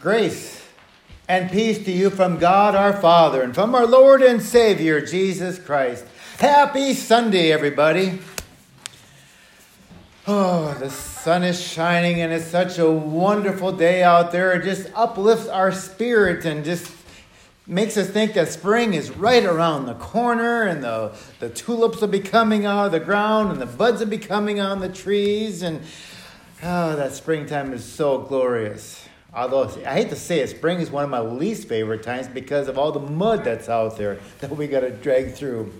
Grace and peace to you from God our Father and from our Lord and Savior, Jesus Christ. Happy Sunday, everybody. Oh, the sun is shining and it's such a wonderful day out there. It just uplifts our spirit and just makes us think that spring is right around the corner and the tulips will be coming out of the ground and the buds will be coming on the trees. And oh, that springtime is so glorious. Although, I hate to say it, spring is one of my least favorite times because of all the mud that's out there that we got to drag through.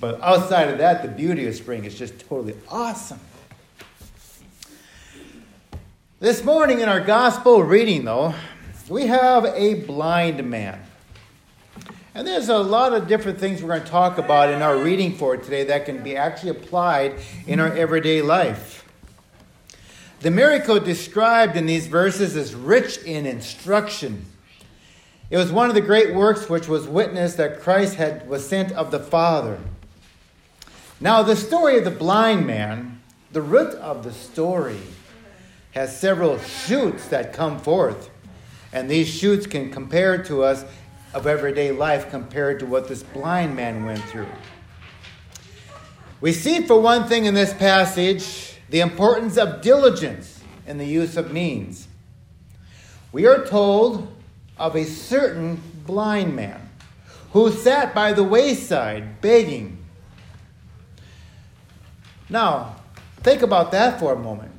But outside of that, the beauty of spring is just totally awesome. This morning in our gospel reading, though, we have a blind man. And there's a lot of different things we're going to talk about in our reading for today that can be actually applied in our everyday life. The miracle described in these verses is rich in instruction. It was one of the great works which was witnessed that Christ was sent of the Father. Now, the story of the blind man, the root of the story, has several shoots that come forth. And these shoots can compare to us of everyday life compared to what this blind man went through. We see, for one thing, in this passage, the importance of diligence in the use of means. We are told of a certain blind man who sat by the wayside begging. Now, think about that for a moment.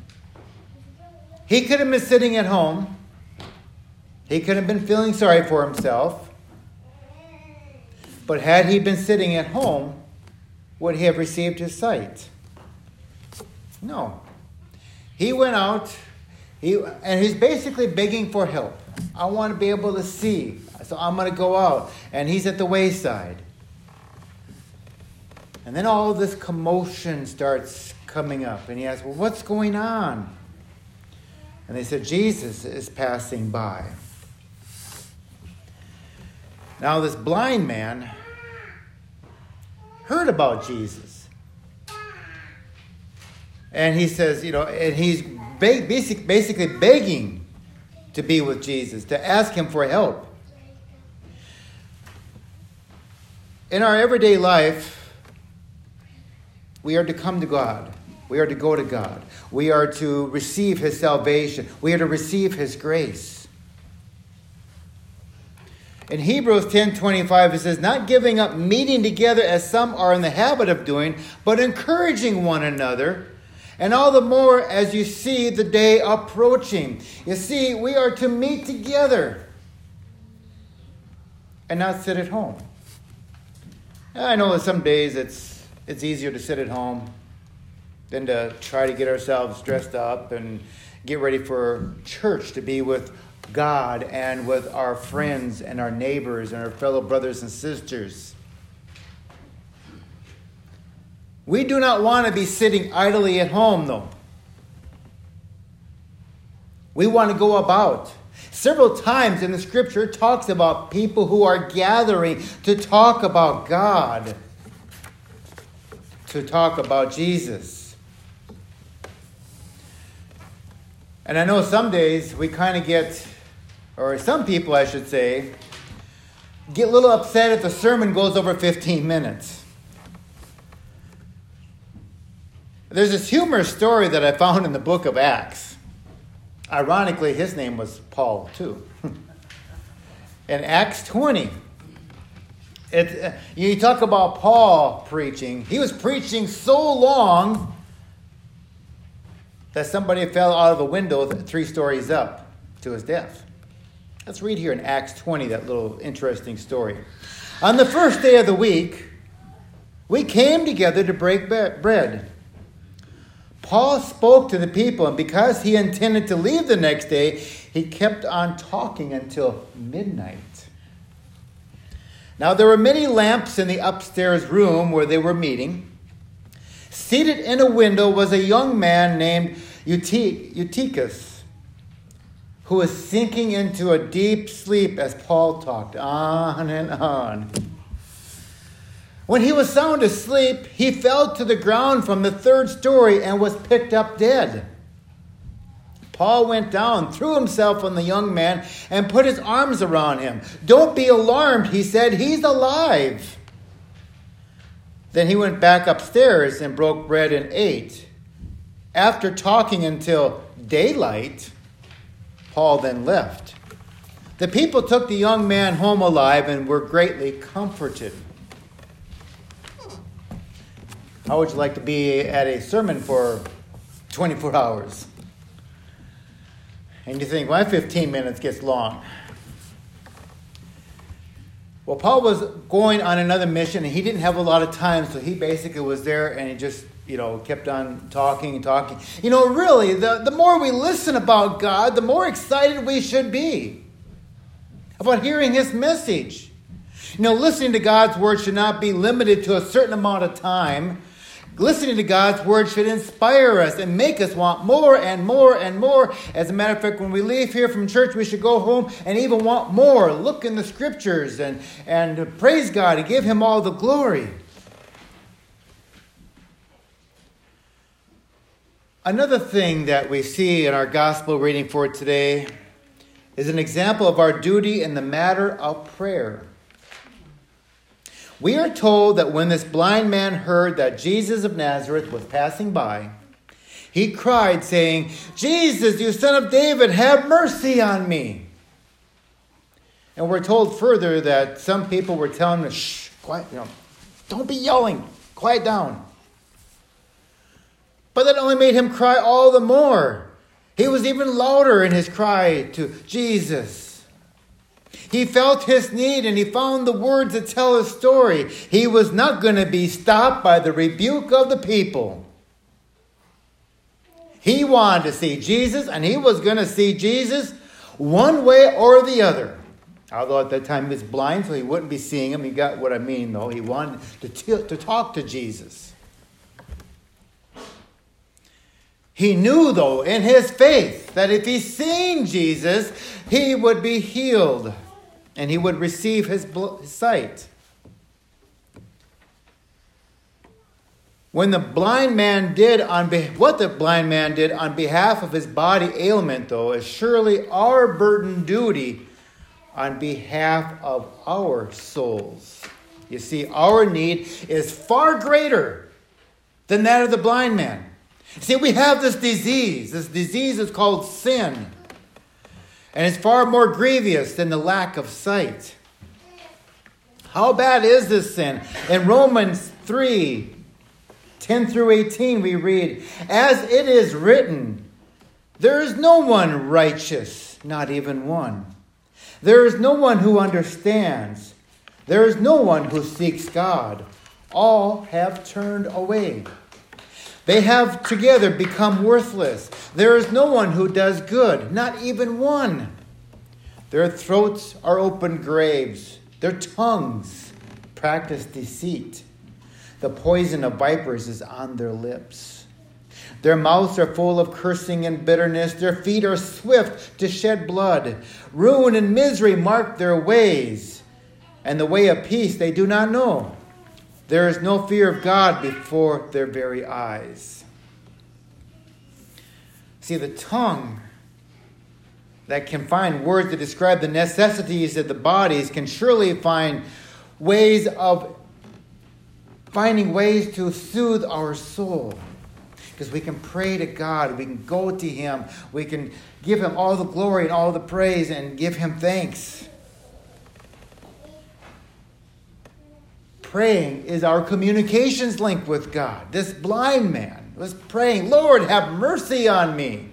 He could have been sitting at home. He could have been feeling sorry for himself. But had he been sitting at home, would he have received his sight? No. He went out, and he's basically begging for help. I want to be able to see, so I'm going to go out. And he's at the wayside. And then all this commotion starts coming up. And he asks, well, what's going on? And they said, Jesus is passing by. Now, this blind man heard about Jesus. And he says, and he's basically begging to be with Jesus, to ask him for help. In our everyday life, we are to come to God. We are to go to God. We are to receive his salvation. We are to receive his grace. In Hebrews 10:25, it says, not giving up meeting together as some are in the habit of doing, but encouraging one another. And all the more as you see the day approaching. You see, we are to meet together and not sit at home. I know that some days it's easier to sit at home than to try to get ourselves dressed up and get ready for church, to be with God and with our friends and our neighbors and our fellow brothers and sisters. We do not want to be sitting idly at home, though. We want to go about. Several times in the Scripture, it talks about people who are gathering to talk about God, to talk about Jesus. And I know some days we kind of get, or some people, I should say, get a little upset if the sermon goes over 15 minutes. There's this humorous story that I found in the book of Acts. Ironically, his name was Paul, too. In Acts 20, you talk about Paul preaching. He was preaching so long that somebody fell out of a window 3 stories up to his death. Let's read here in Acts 20, that little interesting story. On the first day of the week, we came together to break bread. Paul spoke to the people, and because he intended to leave the next day, he kept on talking until midnight. Now, there were many lamps in the upstairs room where they were meeting. Seated in a window was a young man named Eutychus, who was sinking into a deep sleep as Paul talked on and on. When he was sound asleep, he fell to the ground from the 3rd story and was picked up dead. Paul went down, threw himself on the young man, and put his arms around him. Don't be alarmed, he said. He's alive. Then he went back upstairs and broke bread and ate. After talking until daylight, Paul then left. The people took the young man home alive and were greatly comforted. How would you like to be at a sermon for 24 hours? And you think, well, 15 minutes gets long. Well, Paul was going on another mission, and he didn't have a lot of time, so he basically was there, and he just, kept on talking and talking. Really, the more we listen about God, the more excited we should be about hearing his message. Listening to God's word should not be limited to a certain amount of time. Listening to God's word should inspire us and make us want more and more and more. As a matter of fact, when we leave here from church, we should go home and even want more. Look in the scriptures and praise God and give him all the glory. Another thing that we see in our gospel reading for today is an example of our duty in the matter of prayer. We are told that when this blind man heard that Jesus of Nazareth was passing by, he cried, saying, "Jesus, you son of David, have mercy on me." And we're told further that some people were telling him, "Shh, quiet, don't be yelling, quiet down." But that only made him cry all the more. He was even louder in his cry to Jesus. He felt his need and he found the words to tell his story. He was not going to be stopped by the rebuke of the people. He wanted to see Jesus, and he was going to see Jesus one way or the other. Although at that time he was blind, so he wouldn't be seeing him. You got what I mean, though. He wanted to talk to Jesus. He knew, though, in his faith, that if he seen Jesus, he would be healed. And he would receive his sight. When the blind man did what the blind man did on behalf of his body ailment, though, is surely our burden duty on behalf of our souls. You see, our need is far greater than that of the blind man. See, we have this disease. This disease is called sin. And it's far more grievous than the lack of sight. How bad is this sin? In Romans 3, 10 through 18, we read, "As it is written, there is no one righteous, not even one. There is no one who understands. There is no one who seeks God. All have turned away. They have together become worthless. There is no one who does good, not even one. Their throats are open graves. Their tongues practice deceit. The poison of vipers is on their lips. Their mouths are full of cursing and bitterness. Their feet are swift to shed blood. Ruin and misery mark their ways, and the way of peace they do not know. There is no fear of God before their very eyes." See, the tongue that can find words to describe the necessities of the bodies can surely find ways of finding ways to soothe our soul. Because we can pray to God, we can go to him, we can give him all the glory and all the praise and give him thanks. Praying is our communications link with God. This blind man was praying, "Lord, have mercy on me."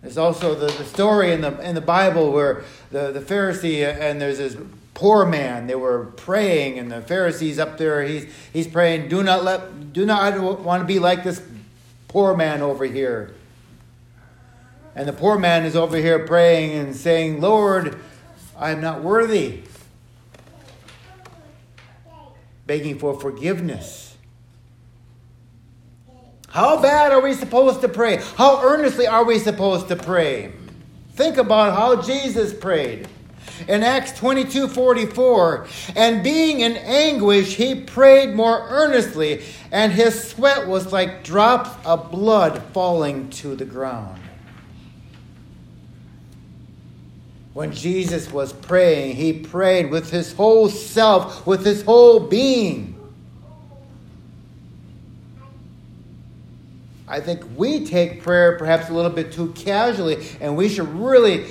There's also the story in the Bible where the Pharisee and there's this poor man. They were praying, and the Pharisee's up there. He's praying, "I don't want to be like this poor man over here." And the poor man is over here praying and saying, "Lord, I am not worthy," begging for forgiveness. How bad are we supposed to pray? How earnestly are we supposed to pray? Think about how Jesus prayed. In Acts 22:44, "And being in anguish, he prayed more earnestly, and his sweat was like drops of blood falling to the ground." When Jesus was praying, he prayed with his whole self, with his whole being. I think we take prayer perhaps a little bit too casually, and we should really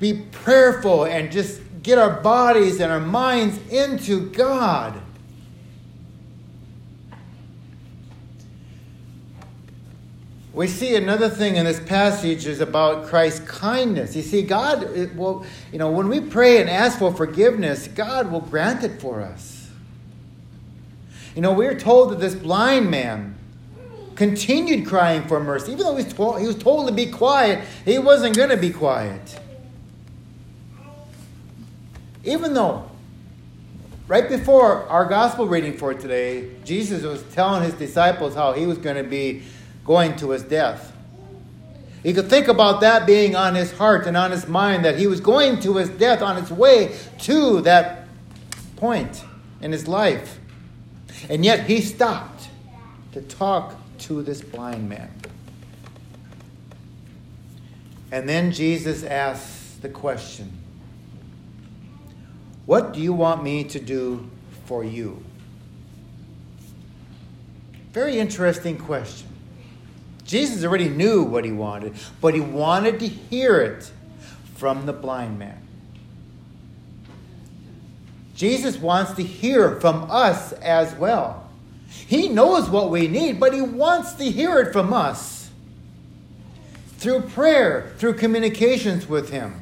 be prayerful and just get our bodies and our minds into God. We see another thing in this passage is about Christ's kindness. You see, God will, when we pray and ask for forgiveness, God will grant it for us. We're told that this blind man continued crying for mercy. Even though he was told to be quiet, he wasn't going to be quiet. Even though, right before our gospel reading for today, Jesus was telling his disciples how he was going to be going to his death. You could think about that being on his heart and on his mind, that he was going to his death, on his way to that point in his life. And yet he stopped to talk to this blind man. And then Jesus asks the question, "What do you want me to do for you?" Very interesting question. Jesus already knew what he wanted, but he wanted to hear it from the blind man. Jesus wants to hear from us as well. He knows what we need, but he wants to hear it from us through prayer, through communications with him.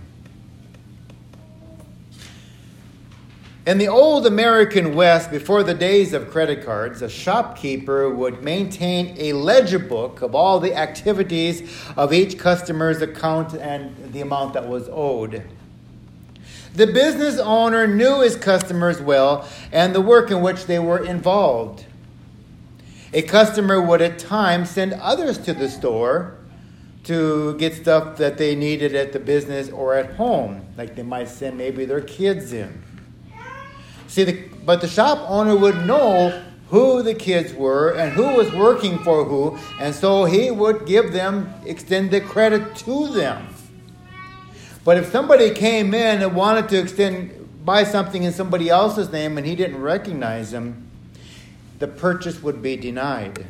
In the old American West, before the days of credit cards, a shopkeeper would maintain a ledger book of all the activities of each customer's account and the amount that was owed. The business owner knew his customers well and the work in which they were involved. A customer would at times send others to the store to get stuff that they needed at the business or at home, like they might send maybe their kids in. But the shop owner would know who the kids were and who was working for who, and so he would extend the credit to them. But if somebody came in and wanted to buy something in somebody else's name and he didn't recognize him, the purchase would be denied.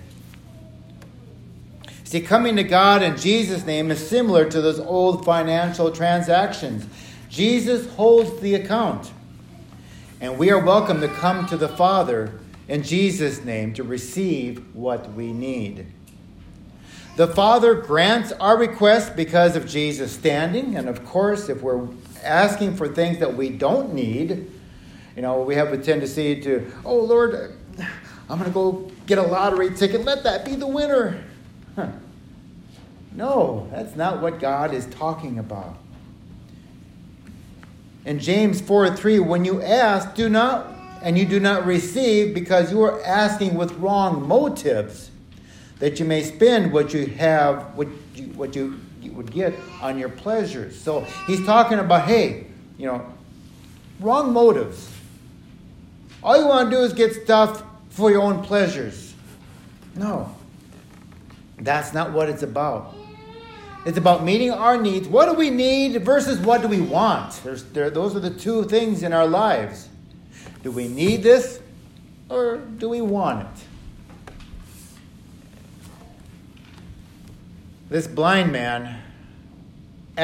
See, coming to God in Jesus' name is similar to those old financial transactions. Jesus holds the account. And we are welcome to come to the Father in Jesus' name to receive what we need. The Father grants our request because of Jesus' standing. And of course, if we're asking for things that we don't need, we have a tendency to, "Oh Lord, I'm going to go get a lottery ticket. Let that be the winner." Huh. No, that's not what God is talking about. In James 4:3, when you ask, you do not receive because you are asking with wrong motives, that you may spend what you would get on your pleasures. So he's talking about, wrong motives. All you want to do is get stuff for your own pleasures. No, that's not what it's about. It's about meeting our needs. What do we need versus what do we want? Those are the two things in our lives. Do we need this or do we want it? This blind man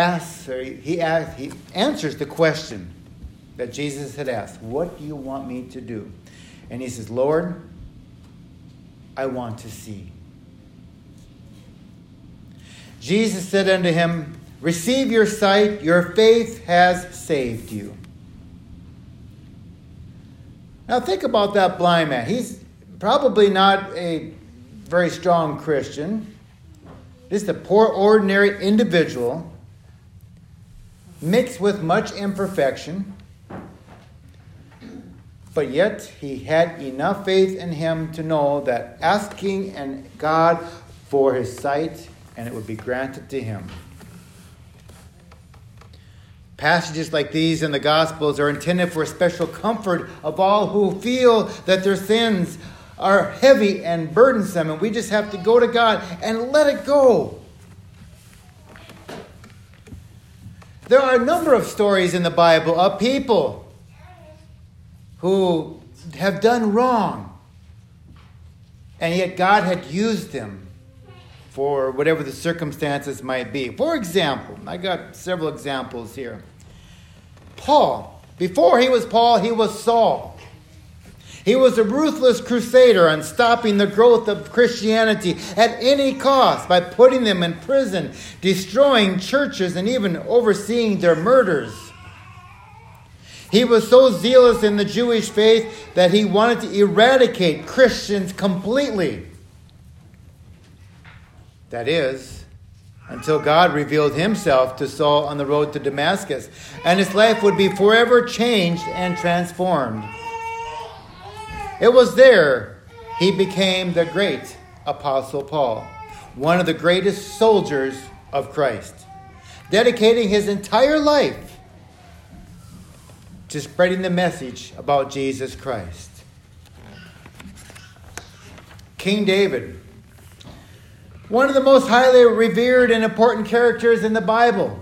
he answers the question that Jesus had asked. "What do you want me to do?" And he says, "Lord, I want to see." Jesus said unto him, "Receive your sight, your faith has saved you." Now think about that blind man. He's probably not a very strong Christian. Just a poor, ordinary individual, mixed with much imperfection. But yet he had enough faith in him to know that asking and God for his sight, and it would be granted to him. Passages like these in the Gospels are intended for special comfort of all who feel that their sins are heavy and burdensome, and we just have to go to God and let it go. There are a number of stories in the Bible of people who have done wrong, and yet God had used them for whatever the circumstances might be. For example, I got several examples here. Paul. Before he was Paul, he was Saul. He was a ruthless crusader on stopping the growth of Christianity at any cost by putting them in prison, destroying churches, and even overseeing their murders. He was so zealous in the Jewish faith that he wanted to eradicate Christians completely. That is, until God revealed himself to Saul on the road to Damascus, and his life would be forever changed and transformed. It was there he became the great Apostle Paul, one of the greatest soldiers of Christ, dedicating his entire life to spreading the message about Jesus Christ. King David, one of the most highly revered and important characters in the Bible.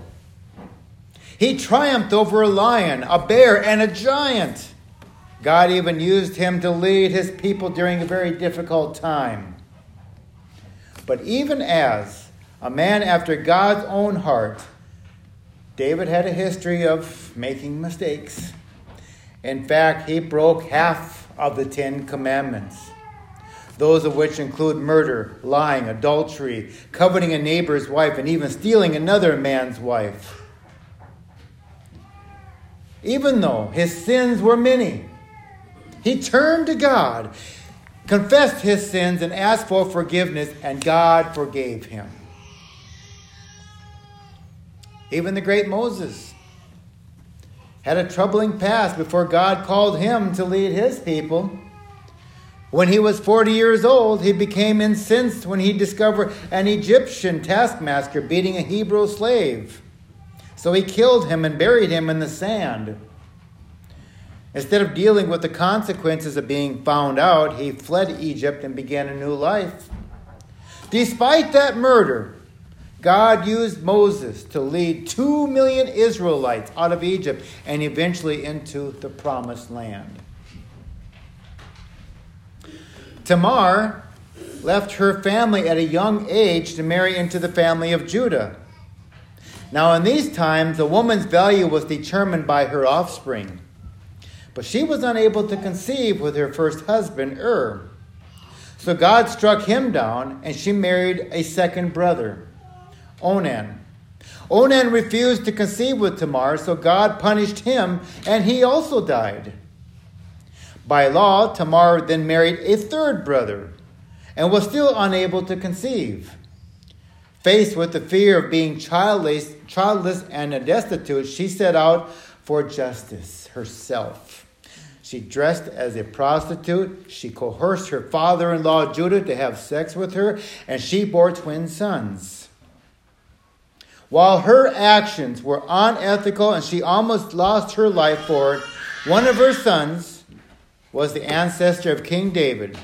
He triumphed over a lion, a bear, and a giant. God even used him to lead his people during a very difficult time. But even as a man after God's own heart, David had a history of making mistakes. In fact, he broke half of the 10 commandments. Those of which include murder, lying, adultery, coveting a neighbor's wife, and even stealing another man's wife. Even though his sins were many, he turned to God, confessed his sins, and asked for forgiveness, and God forgave him. Even the great Moses had a troubling past before God called him to lead his people. When he was 40 years old, he became incensed when he discovered an Egyptian taskmaster beating a Hebrew slave. So he killed him and buried him in the sand. Instead of dealing with the consequences of being found out, he fled Egypt and began a new life. Despite that murder, God used Moses to lead 2 million Israelites out of Egypt and eventually into the Promised Land. Tamar left her family at a young age to marry into the family of Judah. Now, in these times, a woman's value was determined by her offspring. But she was unable to conceive with her first husband, Ur. So God struck him down, and she married a second brother, Onan. Onan refused to conceive with Tamar, so God punished him, and he also died. By law, Tamar then married a third brother and was still unable to conceive. Faced with the fear of being childless and a destitute, she set out for justice herself. She dressed as a prostitute. She coerced her father-in-law, Judah, to have sex with her, and she bore twin sons. While her actions were unethical and she almost lost her life for it, one of her sons was the ancestor of King David,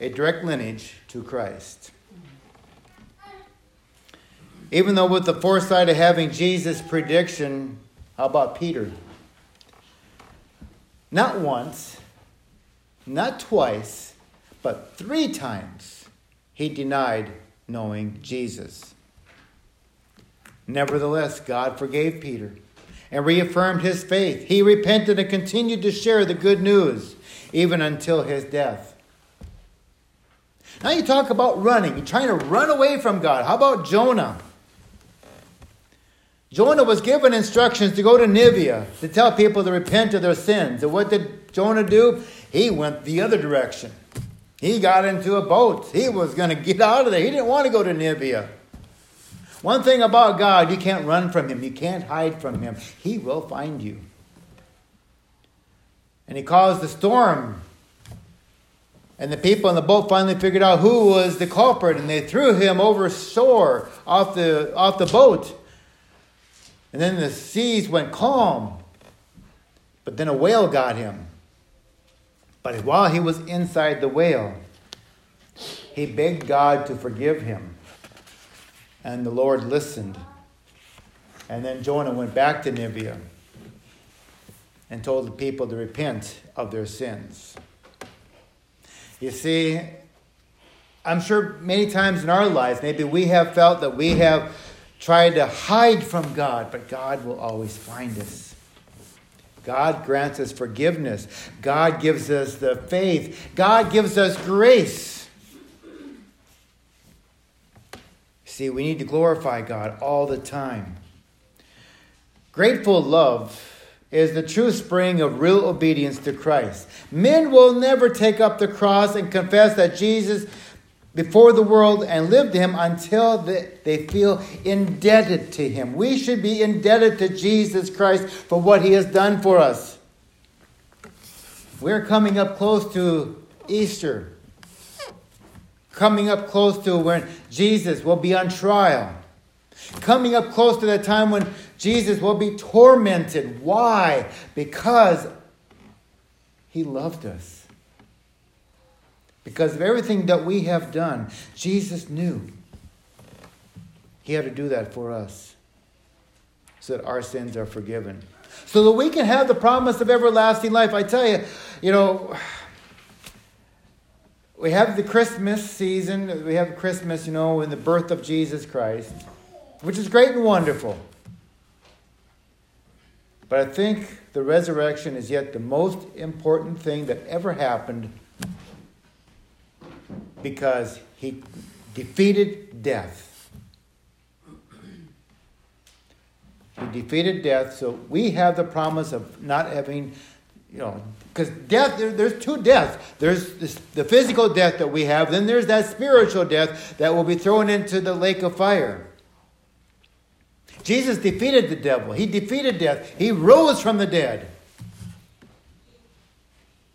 a direct lineage to Christ. Even though with the foresight of having Jesus' prediction, how about Peter? Not once, not twice, but 3 times he denied knowing Jesus. Nevertheless, God forgave Peter and reaffirmed his faith. He repented and continued to share the good news, even until his death. Now you talk about running. You're trying to run away from God. How about Jonah? Jonah was given instructions to go to Nineveh to tell people to repent of their sins. And what did Jonah do? He went the other direction. He got into a boat. He was going to get out of there. He didn't want to go to Nineveh. One thing about God, you can't run from him. You can't hide from him. He will find you. And he caused the storm. And the people in the boat finally figured out who was the culprit. And they threw him over shore off the boat. And then the seas went calm. But then a whale got him. But while he was inside the whale, he begged God to forgive him. And the Lord listened. And then Jonah went back to Nineveh and told the people to repent of their sins. You see, I'm sure many times in our lives, maybe we have felt that we have tried to hide from God, but God will always find us. God grants us forgiveness. God gives us the faith. God gives us grace. See, we need to glorify God all the time. Grateful love is the true spring of real obedience to Christ. Men will never take up the cross and confess that Jesus before the world and live to him until they feel indebted to him. We should be indebted to Jesus Christ for what he has done for us. We're coming up close to Easter. Coming up close to when Jesus will be on trial. Coming up close to the time when Jesus will be tormented. Why? Because he loved us. Because of everything that we have done, Jesus knew he had to do that for us so that our sins are forgiven. So that we can have the promise of everlasting life. I tell you, we have the Christmas season. We have Christmas, in the birth of Jesus Christ, which is great and wonderful. But I think the resurrection is yet the most important thing that ever happened, because he defeated death. He defeated death, so we have the promise of not having, because death, there's two deaths. There's the physical death that we have, then there's that spiritual death that will be thrown into the lake of fire. Jesus defeated the devil. He defeated death. He rose from the dead.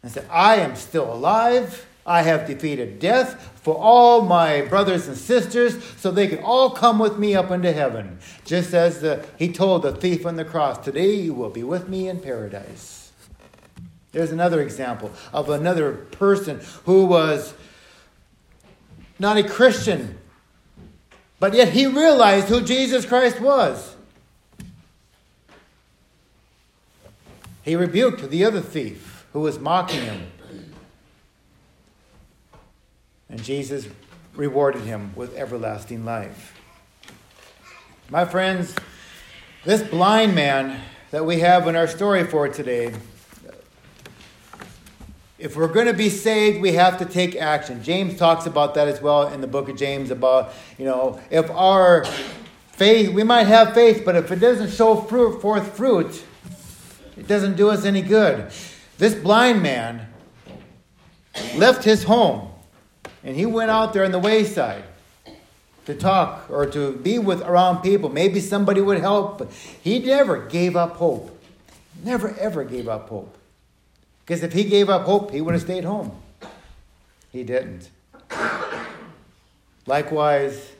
And said, I am still alive. I have defeated death for all my brothers and sisters, so they can all come with me up into heaven. Just as he told the thief on the cross, today you will be with me in paradise. There's another example of another person who was not a Christian, but yet he realized who Jesus Christ was. He rebuked the other thief who was mocking him. And Jesus rewarded him with everlasting life. My friends, this blind man that we have in our story for today, if we're going to be saved, we have to take action. James talks about that as well in the book of James about, if our faith, we might have faith, but if it doesn't show forth fruit, it doesn't do us any good. This blind man left his home. And he went out there on the wayside to talk or to be around people. Maybe somebody would help. But he never gave up hope. Never, ever gave up hope. Because if he gave up hope, he would have stayed home. He didn't. Likewise,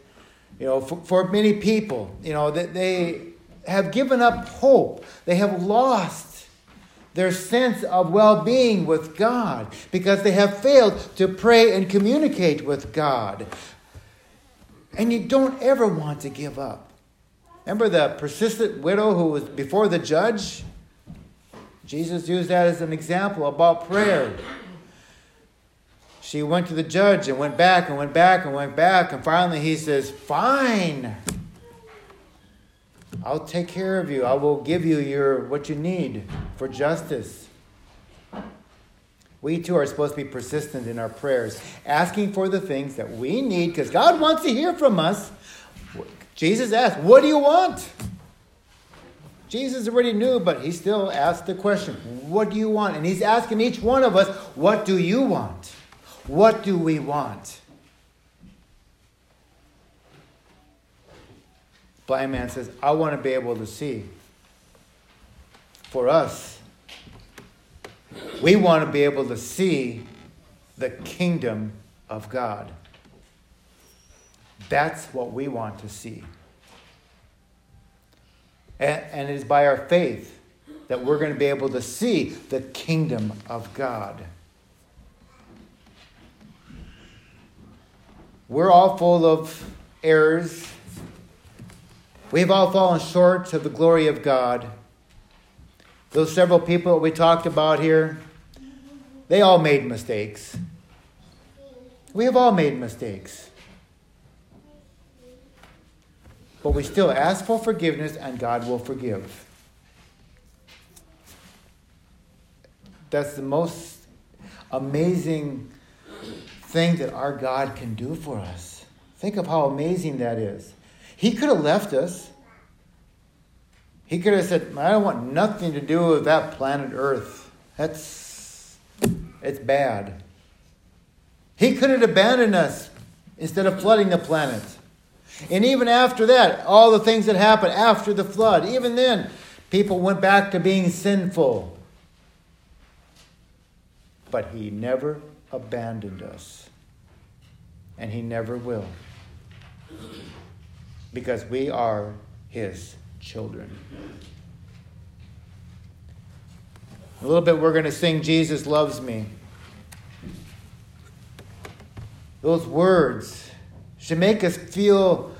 for many people, they have given up hope. They have lost their sense of well-being with God because they have failed to pray and communicate with God. And you don't ever want to give up. Remember the persistent widow who was before the judge? Jesus used that as an example about prayer. She went to the judge and went back and went back and went back. And finally he says, fine. I'll take care of you. I will give you what you need for justice. We too are supposed to be persistent in our prayers, asking for the things that we need because God wants to hear from us. Jesus asked, what do you want? Jesus already knew, but he still asked the question, what do you want? And he's asking each one of us, what do you want? What do we want? Blind man says, I want to be able to see. For us, we want to be able to see the kingdom of God. That's what we want to see. And it is by our faith that we're going to be able to see the kingdom of God. We're all full of errors. We've all fallen short of the glory of God. Those several people that we talked about here, they all made mistakes. We have all made mistakes. But we still ask for forgiveness and God will forgive. That's the most amazing thing that our God can do for us. Think of how amazing that is. He could have left us. He could have said, I don't want nothing to do with that planet Earth. It's bad. He could have abandoned us instead of flooding the planet. And even after that, all the things that happened after the flood, even then, people went back to being sinful. But he never abandoned us. And he never will. Because we are his children. In a little bit, we're going to sing Jesus Loves Me. Those words should make us feel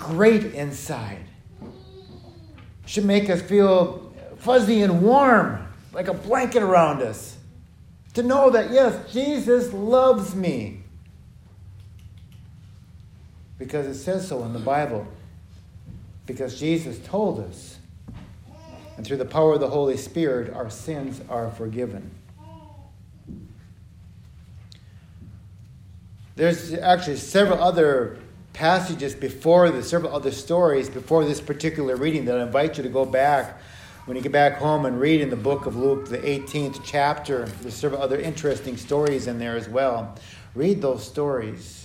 great inside. Should make us feel fuzzy and warm, like a blanket around us. To know that, yes, Jesus loves me. Because it says so in the Bible. Because Jesus told us. And through the power of the Holy Spirit, our sins are forgiven. There's actually several other passages before this, several other stories before this particular reading that I invite you to go back when you get back home and read in the book of Luke, the 18th chapter. There's several other interesting stories in there as well. Read those stories.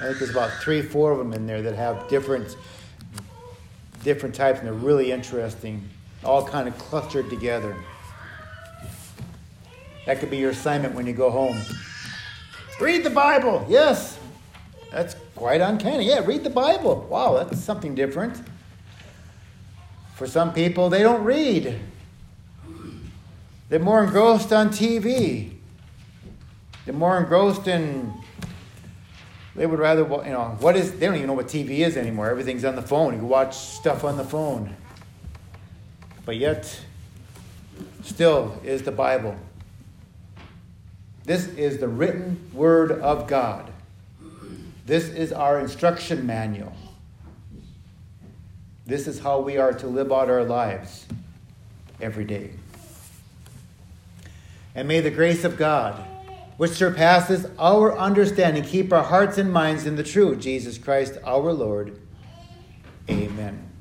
I think there's about 3-4 of them in there that have different types, and they're really interesting, all kind of clustered together. That could be your assignment when you go home. Read the Bible. Yes. That's quite uncanny. Yeah, read the Bible. Wow, that's something different. For some people, they don't read. They're more engrossed on TV. They're more engrossed in... They would rather, they don't even know what TV is anymore. Everything's on the phone. You can watch stuff on the phone. But yet, still is the Bible. This is the written word of God. This is our instruction manual. This is how we are to live out our lives every day. And may the grace of God, which surpasses our understanding, keep our hearts and minds in the true Jesus Christ, our Lord. Amen.